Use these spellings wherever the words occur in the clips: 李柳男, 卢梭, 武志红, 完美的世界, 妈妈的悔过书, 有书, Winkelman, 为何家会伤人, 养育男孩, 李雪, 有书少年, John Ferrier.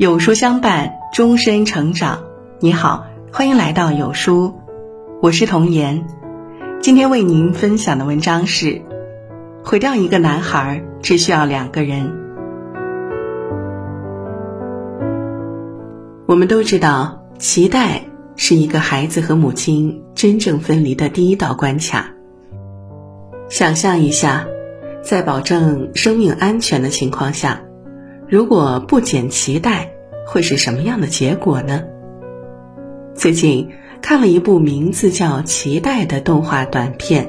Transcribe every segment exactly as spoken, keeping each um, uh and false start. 有书相伴，终身成长。你好，欢迎来到有书，我是童言。今天为您分享的文章是毁掉一个男孩只需要两个人。我们都知道，脐带是一个孩子和母亲真正分离的第一道关卡。想象一下，在保证生命安全的情况下，如果不剪脐带会是什么样的结果呢？最近看了一部名字叫《脐带》的动画短片，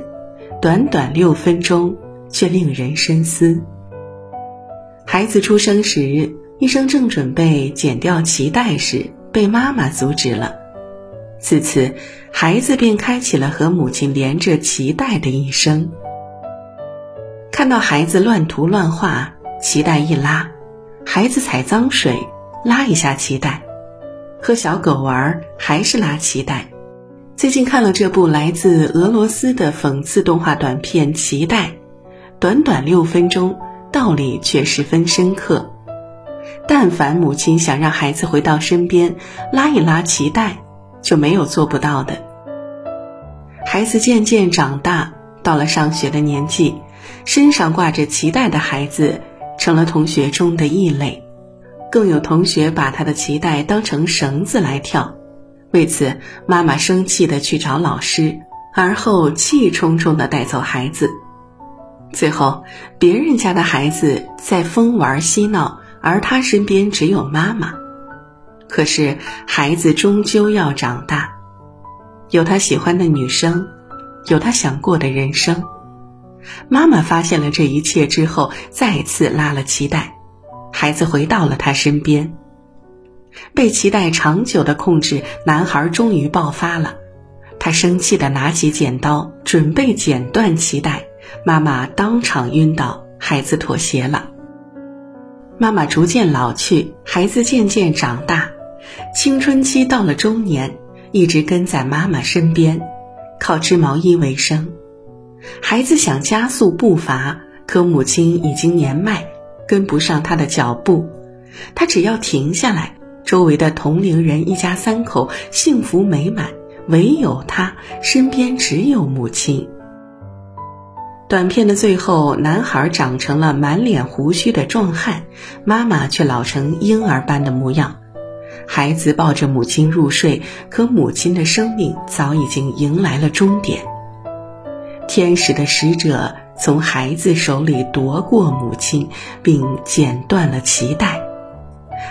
短短六分钟却令人深思。孩子出生时，医生正准备剪掉脐带时被妈妈阻止了，自此孩子便开启了和母亲连着脐带的一生。看到孩子乱涂乱画，脐带一拉，孩子踩脏水，拉一下脐带；和小狗玩，还是拉脐带。最近看了这部来自俄罗斯的讽刺动画短片《脐带》，短短六分钟，道理却十分深刻。但凡母亲想让孩子回到身边，拉一拉脐带，就没有做不到的。孩子渐渐长大，到了上学的年纪，身上挂着脐带的孩子成了同学中的异类，更有同学把他的脐带当成绳子来跳。为此，妈妈生气地去找老师，而后气冲冲地带走孩子。最后，别人家的孩子在疯玩嬉闹，而他身边只有妈妈。可是，孩子终究要长大，有他喜欢的女生，有他想过的人生。妈妈发现了这一切之后，再次拉了脐带，孩子回到了他身边。被脐带长久的控制，男孩终于爆发了。他生气地拿起剪刀，准备剪断脐带，妈妈当场晕倒，孩子妥协了。妈妈逐渐老去，孩子渐渐长大，青春期到了中年，一直跟在妈妈身边，靠织毛衣为生。孩子想加速步伐，可母亲已经年迈，跟不上他的脚步。他只要停下来，周围的同龄人一家三口幸福美满，唯有他身边只有母亲。短片的最后，男孩长成了满脸胡须的壮汉，妈妈却老成婴儿般的模样。孩子抱着母亲入睡，可母亲的生命早已经迎来了终点。天使的使者从孩子手里夺过母亲，并剪断了脐带。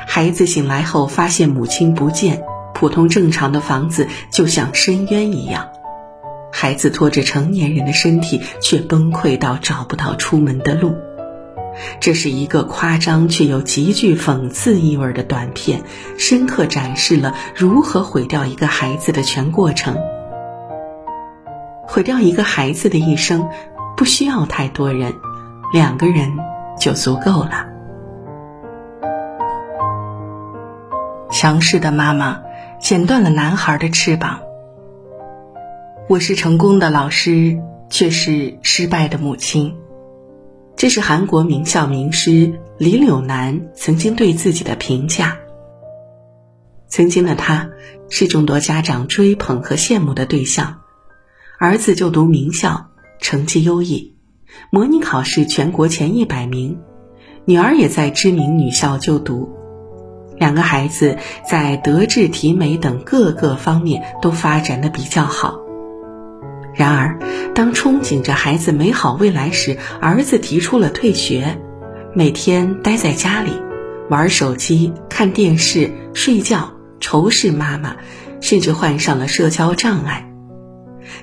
孩子醒来后发现母亲不见，普通正常的房子就像深渊一样。孩子拖着成年人的身体，却崩溃到找不到出门的路。这是一个夸张却又极具讽刺意味的短片，深刻展示了如何毁掉一个孩子的全过程。毁掉一个孩子的一生，不需要太多人，两个人就足够了。强势的妈妈剪断了男孩的翅膀。我是成功的老师，却是失败的母亲。这是韩国名校名师李柳男曾经对自己的评价。曾经的他是众多家长追捧和羡慕的对象。儿子就读名校，成绩优异，模拟考试全国前一百名；女儿也在知名女校就读。两个孩子在德智体美等各个方面都发展得比较好。然而，当憧憬着孩子美好未来时，儿子提出了退学，每天待在家里，玩手机、看电视、睡觉，仇视妈妈，甚至患上了社交障碍。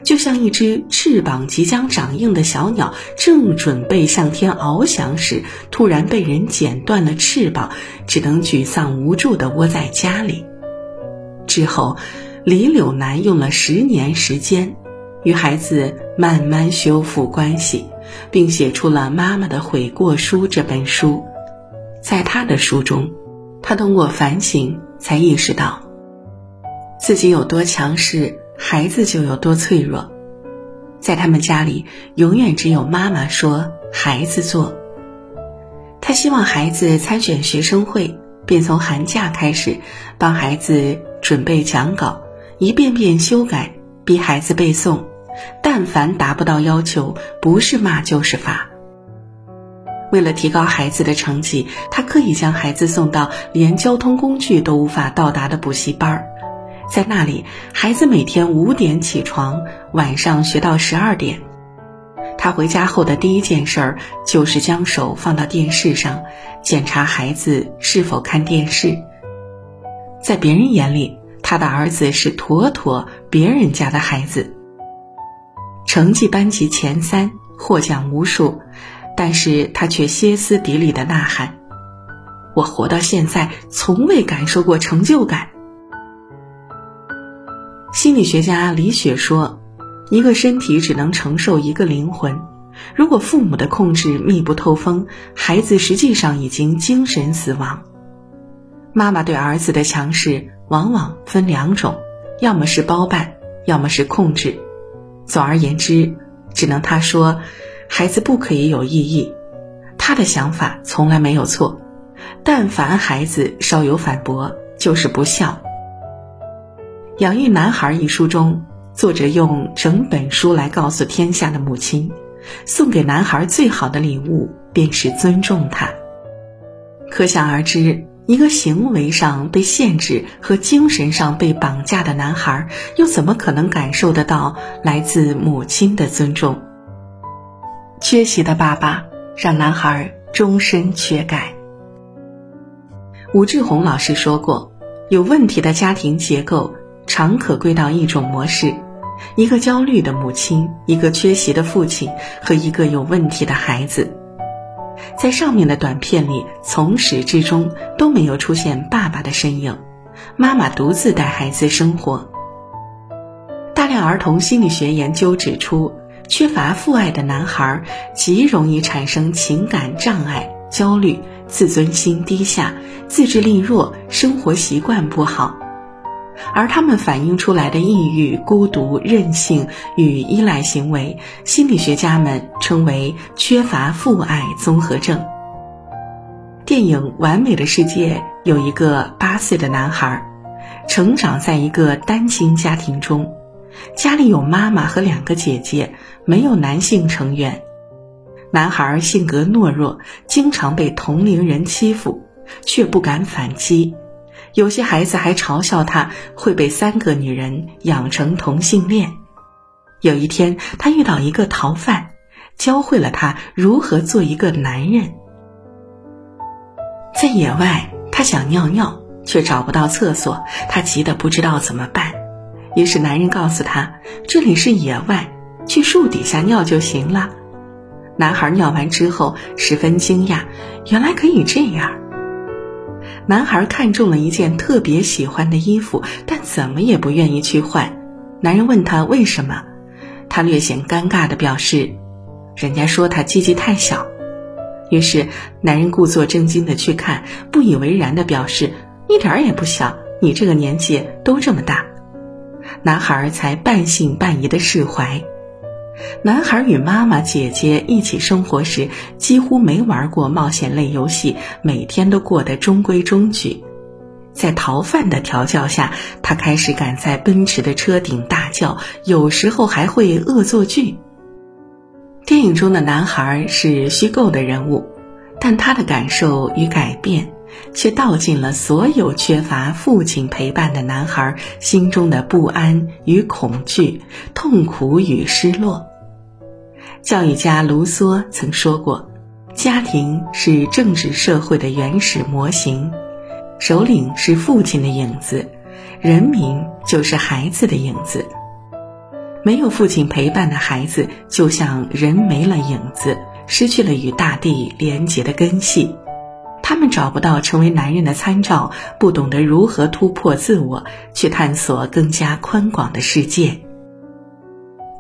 就像一只翅膀即将长硬的小鸟，正准备向天翱翔时，突然被人剪断了翅膀，只能沮丧无助地窝在家里。之后，李柳男用了十年时间与孩子慢慢修复关系，并写出了《妈妈的悔过书》这本书。在他的书中，他通过反省才意识到自己有多强势，孩子就有多脆弱。在他们家里，永远只有妈妈说，孩子做。他希望孩子参选学生会，便从寒假开始帮孩子准备讲稿，一遍遍修改，逼孩子背诵，但凡达不到要求，不是骂就是罚。为了提高孩子的成绩，他刻意将孩子送到连交通工具都无法到达的补习班，在那里孩子每天五点起床，晚上学到十二点。他回家后的第一件事儿就是将手放到电视上，检查孩子是否看电视。在别人眼里，他的儿子是妥妥别人家的孩子，成绩班级前三，获奖无数，但是他却歇斯底里的呐喊：我活到现在从未感受过成就感。心理学家李雪说，一个身体只能承受一个灵魂，如果父母的控制密不透风，孩子实际上已经精神死亡。妈妈对儿子的强势往往分两种，要么是包办，要么是控制。总而言之，只能他说孩子不可以有异议，他的想法从来没有错，但凡孩子稍有反驳就是不孝。《养育男孩》一书中，作者用整本书来告诉天下的母亲，送给男孩最好的礼物便是尊重他。可想而知，一个行为上被限制和精神上被绑架的男孩，又怎么可能感受得到来自母亲的尊重？缺席的爸爸让男孩终身缺钙。武志红老师说过，有问题的家庭结构常可归到一种模式：一个焦虑的母亲，一个缺席的父亲和一个有问题的孩子。在上面的短片里，从始至终都没有出现爸爸的身影，妈妈独自带孩子生活。大量儿童心理学研究指出，缺乏父爱的男孩极容易产生情感障碍、焦虑、自尊心低下、自制力弱、生活习惯不好，而他们反映出来的抑郁、孤独、任性与依赖行为，心理学家们称为缺乏父爱综合症。电影《完美的世界》有一个八岁的男孩，成长在一个单亲家庭中，家里有妈妈和两个姐姐，没有男性成员。男孩性格懦弱，经常被同龄人欺负，却不敢反击。有些孩子还嘲笑他会被三个女人养成同性恋。有一天，他遇到一个逃犯，教会了他如何做一个男人。在野外，他想尿尿，却找不到厕所，他急得不知道怎么办。于是男人告诉他，这里是野外，去树底下尿就行了。男孩尿完之后十分惊讶，原来可以这样。男孩看中了一件特别喜欢的衣服，但怎么也不愿意去换。男人问他为什么，他略显尴尬地表示，人家说他鸡鸡太小。于是男人故作震惊地去看，不以为然地表示，一点也不小，你这个年纪都这么大。男孩才半信半疑的释怀。男孩与妈妈姐姐一起生活时，几乎没玩过冒险类游戏，每天都过得中规中矩。在逃犯的调教下，他开始敢在奔驰的车顶大叫，有时候还会恶作剧。电影中的男孩是虚构的人物，但他的感受与改变却道尽了所有缺乏父亲陪伴的男孩心中的不安与恐惧、痛苦与失落。教育家卢梭曾说过，家庭是政治社会的原始模型，首领是父亲的影子，人民就是孩子的影子。没有父亲陪伴的孩子，就像人没了影子，失去了与大地连结的根系。他们找不到成为男人的参照，不懂得如何突破自我，去探索更加宽广的世界。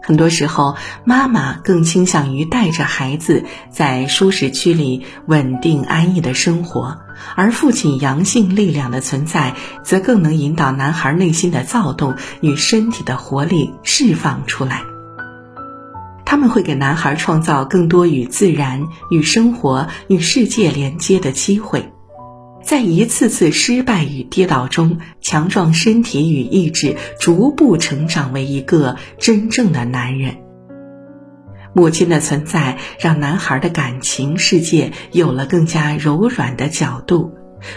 很多时候，妈妈更倾向于带着孩子在舒适区里稳定安逸的生活，而父亲阳性力量的存在，则更能引导男孩内心的躁动与身体的活力释放出来。他们会给男孩创造更多与自然、与生活、与世界连接的机会。在一次次失败与跌倒中，强壮身体与意志，逐步成长为一个真正的男人。母亲的存在让男孩的感情世界有了更加柔软的角度，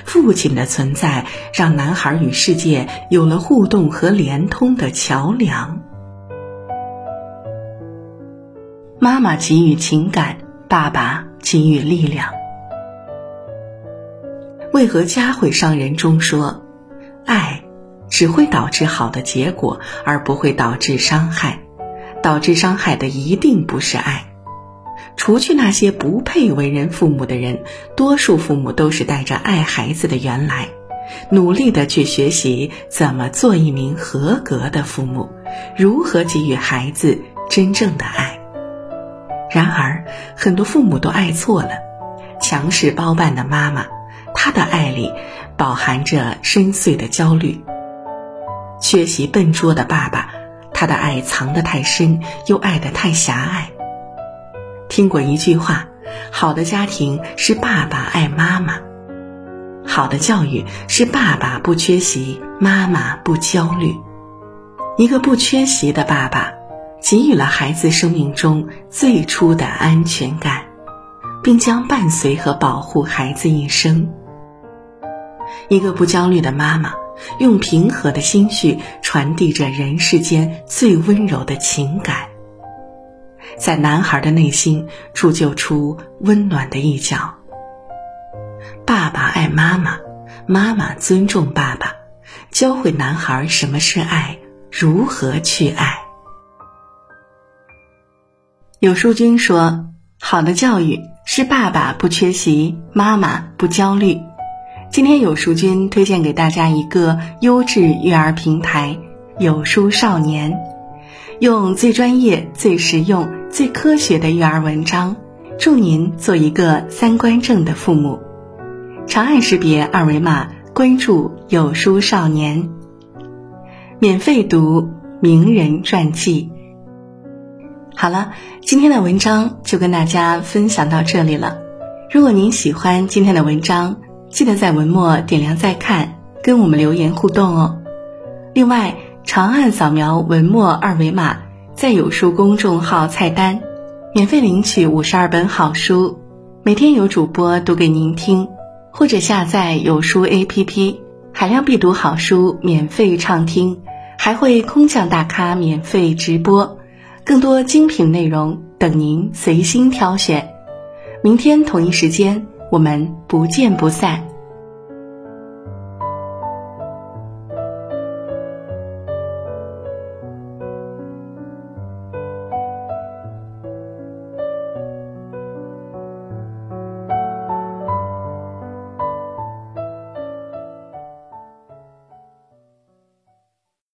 父亲的存在让男孩与世界有了互动和连通的桥梁。妈妈给予情感，爸爸给予力量。为何家会伤人中说，爱只会导致好的结果，而不会导致伤害。导致伤害的一定不是爱。除去那些不配为人父母的人，多数父母都是带着爱孩子的原来，努力的去学习怎么做一名合格的父母，如何给予孩子真正的爱。然而，很多父母都爱错了。强势包办的妈妈，她的爱里饱含着深邃的焦虑；缺席笨拙的爸爸，他的爱藏得太深，又爱得太狭隘。听过一句话，好的家庭是爸爸爱妈妈，好的教育是爸爸不缺席，妈妈不焦虑。一个不缺席的爸爸，给予了孩子生命中最初的安全感，并将伴随和保护孩子一生。一个不焦虑的妈妈，用平和的心绪传递着人世间最温柔的情感，在男孩的内心铸就出温暖的一角。爸爸爱妈妈，妈妈尊重爸爸，教会男孩什么是爱，如何去爱。有书君说，好的教育是爸爸不缺席，妈妈不焦虑。今天有书君推荐给大家一个优质育儿平台，有书少年，用最专业、最实用、最科学的育儿文章，助您做一个三观正的父母。长按识别二维码关注有书少年，免费读名人传记。好了，今天的文章就跟大家分享到这里了。如果您喜欢今天的文章，记得在文末点亮再看，跟我们留言互动哦。另外，长按扫描文末二维码，在有书公众号菜单免费领取五十二本好书，每天有主播读给您听，或者下载有书 A P P， 海量必读好书免费畅听，还会空降大咖免费直播，更多精品内容等您随心挑选。明天同一时间，我们不见不散。